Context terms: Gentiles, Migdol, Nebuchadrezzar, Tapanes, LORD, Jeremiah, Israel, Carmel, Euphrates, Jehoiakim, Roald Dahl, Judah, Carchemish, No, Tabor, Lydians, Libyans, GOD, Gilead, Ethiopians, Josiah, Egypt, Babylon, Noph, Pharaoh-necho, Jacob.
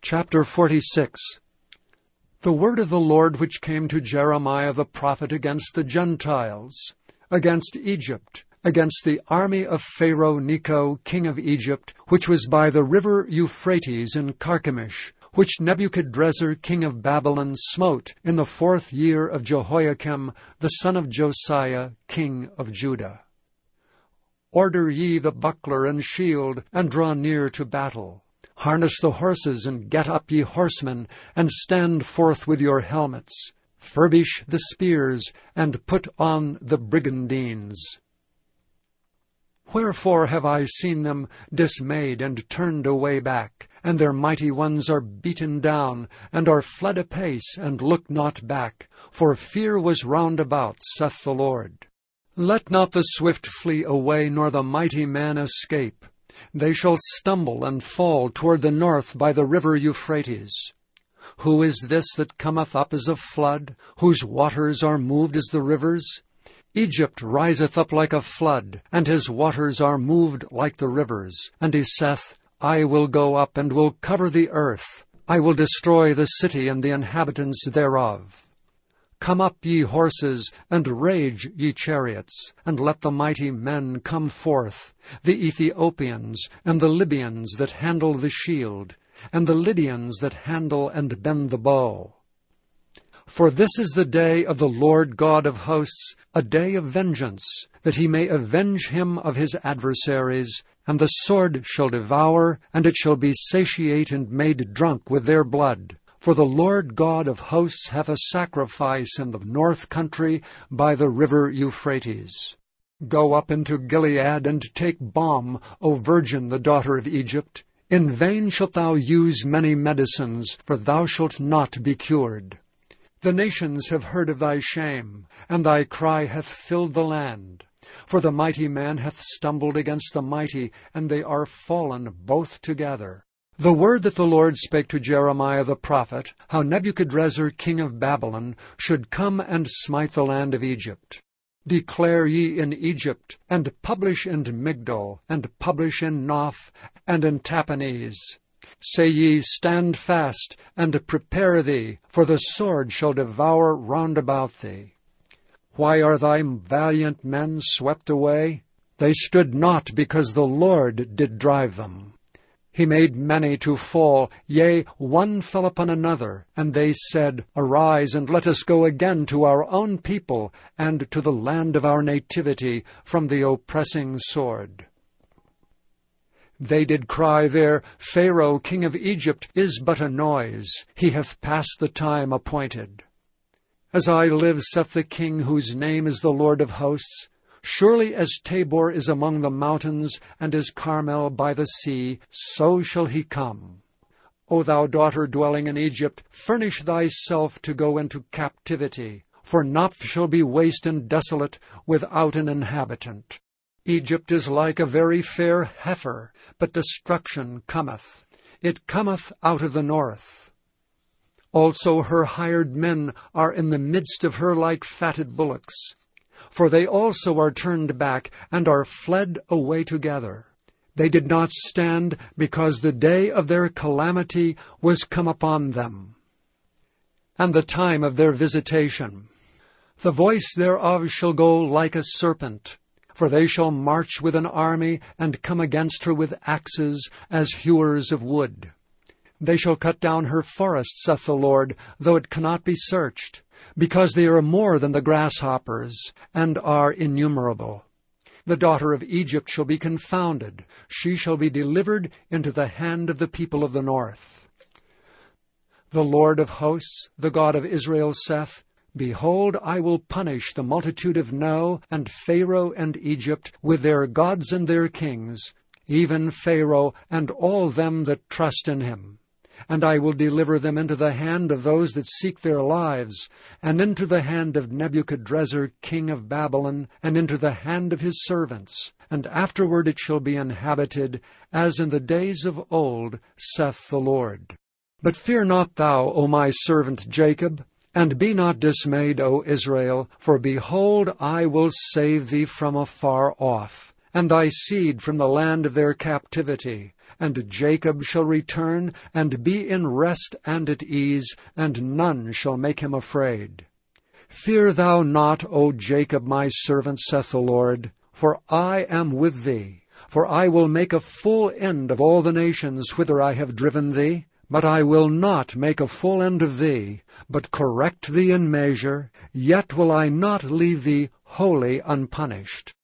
Chapter 46. The word of the Lord which came to Jeremiah the prophet against the Gentiles, against Egypt, against the army of Pharaoh-necho, king of Egypt, which was by the river Euphrates in Carchemish, which Nebuchadrezzar, king of Babylon, smote in the 4th year of Jehoiakim, the son of Josiah, king of Judah. Order ye the buckler and shield, and draw near to battle. Harness the horses, and get up, ye horsemen, and stand forth with your helmets. Furbish the spears, and put on the brigandines. Wherefore have I seen them dismayed and turned away back, and their mighty ones are beaten down, and are fled apace, and look not back, for fear was round about, saith the Lord. Let not the swift flee away, nor the mighty man escape. They shall stumble and fall toward the north by the river Euphrates. Who is this that cometh up as a flood, whose waters are moved as the rivers? Egypt riseth up like a flood, and his waters are moved like the rivers. And he saith, I will go up, and will cover the earth. I will destroy the city and the inhabitants thereof. Come up, ye horses, and rage, ye chariots, and let the mighty men come forth, the Ethiopians, and the Libyans that handle the shield, and the Lydians that handle and bend the bow. For this is the day of the Lord God of hosts, a day of vengeance, that he may avenge him of his adversaries, and the sword shall devour, and it shall be satiate and made drunk with their blood. For the Lord God of hosts hath a sacrifice in the north country by the river Euphrates. Go up into Gilead, and take balm, O virgin, the daughter of Egypt. In vain shalt thou use many medicines, for thou shalt not be cured. The nations have heard of thy shame, and thy cry hath filled the land. For the mighty man hath stumbled against the mighty, and they are fallen both together. The word that the Lord spake to Jeremiah the prophet, how Nebuchadrezzar king of Babylon should come and smite the land of Egypt. Declare ye in Egypt, and publish in Migdol, and publish in Noph, and in Tapanes. Say ye, stand fast, and prepare thee, for the sword shall devour round about thee. Why are thy valiant men swept away? They stood not, because the Lord did drive them. He made many to fall, yea, one fell upon another, and they said, Arise, and let us go again to our own people, and to the land of our nativity, from the oppressing sword. They did cry there, Pharaoh king of Egypt is but a noise, he hath passed the time appointed. As I live, saith the king, whose name is the Lord of hosts, surely as Tabor is among the mountains, and as Carmel by the sea, so shall he come. O thou daughter dwelling in Egypt, furnish thyself to go into captivity, for Noph shall be waste and desolate, without an inhabitant. Egypt is like a very fair heifer, but destruction cometh. It cometh out of the north. Also her hired men are in the midst of her like fatted bullocks. For they also are turned back, and are fled away together. They did not stand, because the day of their calamity was come upon them, and the time of their visitation. The voice thereof shall go like a serpent, for they shall march with an army, and come against her with axes, as hewers of wood. They shall cut down her forests, saith the Lord, though it cannot be searched, because they are more than the grasshoppers, and are innumerable. The daughter of Egypt shall be confounded, she shall be delivered into the hand of the people of the north. The Lord of hosts, the God of Israel, saith, Behold, I will punish the multitude of No, and Pharaoh, and Egypt, with their gods and their kings, even Pharaoh, and all them that trust in him. And I will deliver them into the hand of those that seek their lives, and into the hand of Nebuchadrezzar king of Babylon, and into the hand of his servants. And afterward it shall be inhabited, as in the days of old, saith the Lord. But fear not thou, O my servant Jacob, and be not dismayed, O Israel, for behold, I will save thee from afar off, and thy seed from the land of their captivity. And Jacob shall return, and be in rest and at ease, and none shall make him afraid. Fear thou not, O Jacob, my servant, saith the Lord, for I am with thee. For I will make a full end of all the nations whither I have driven thee. But I will not make a full end of thee, but correct thee in measure, yet will I not leave thee wholly unpunished.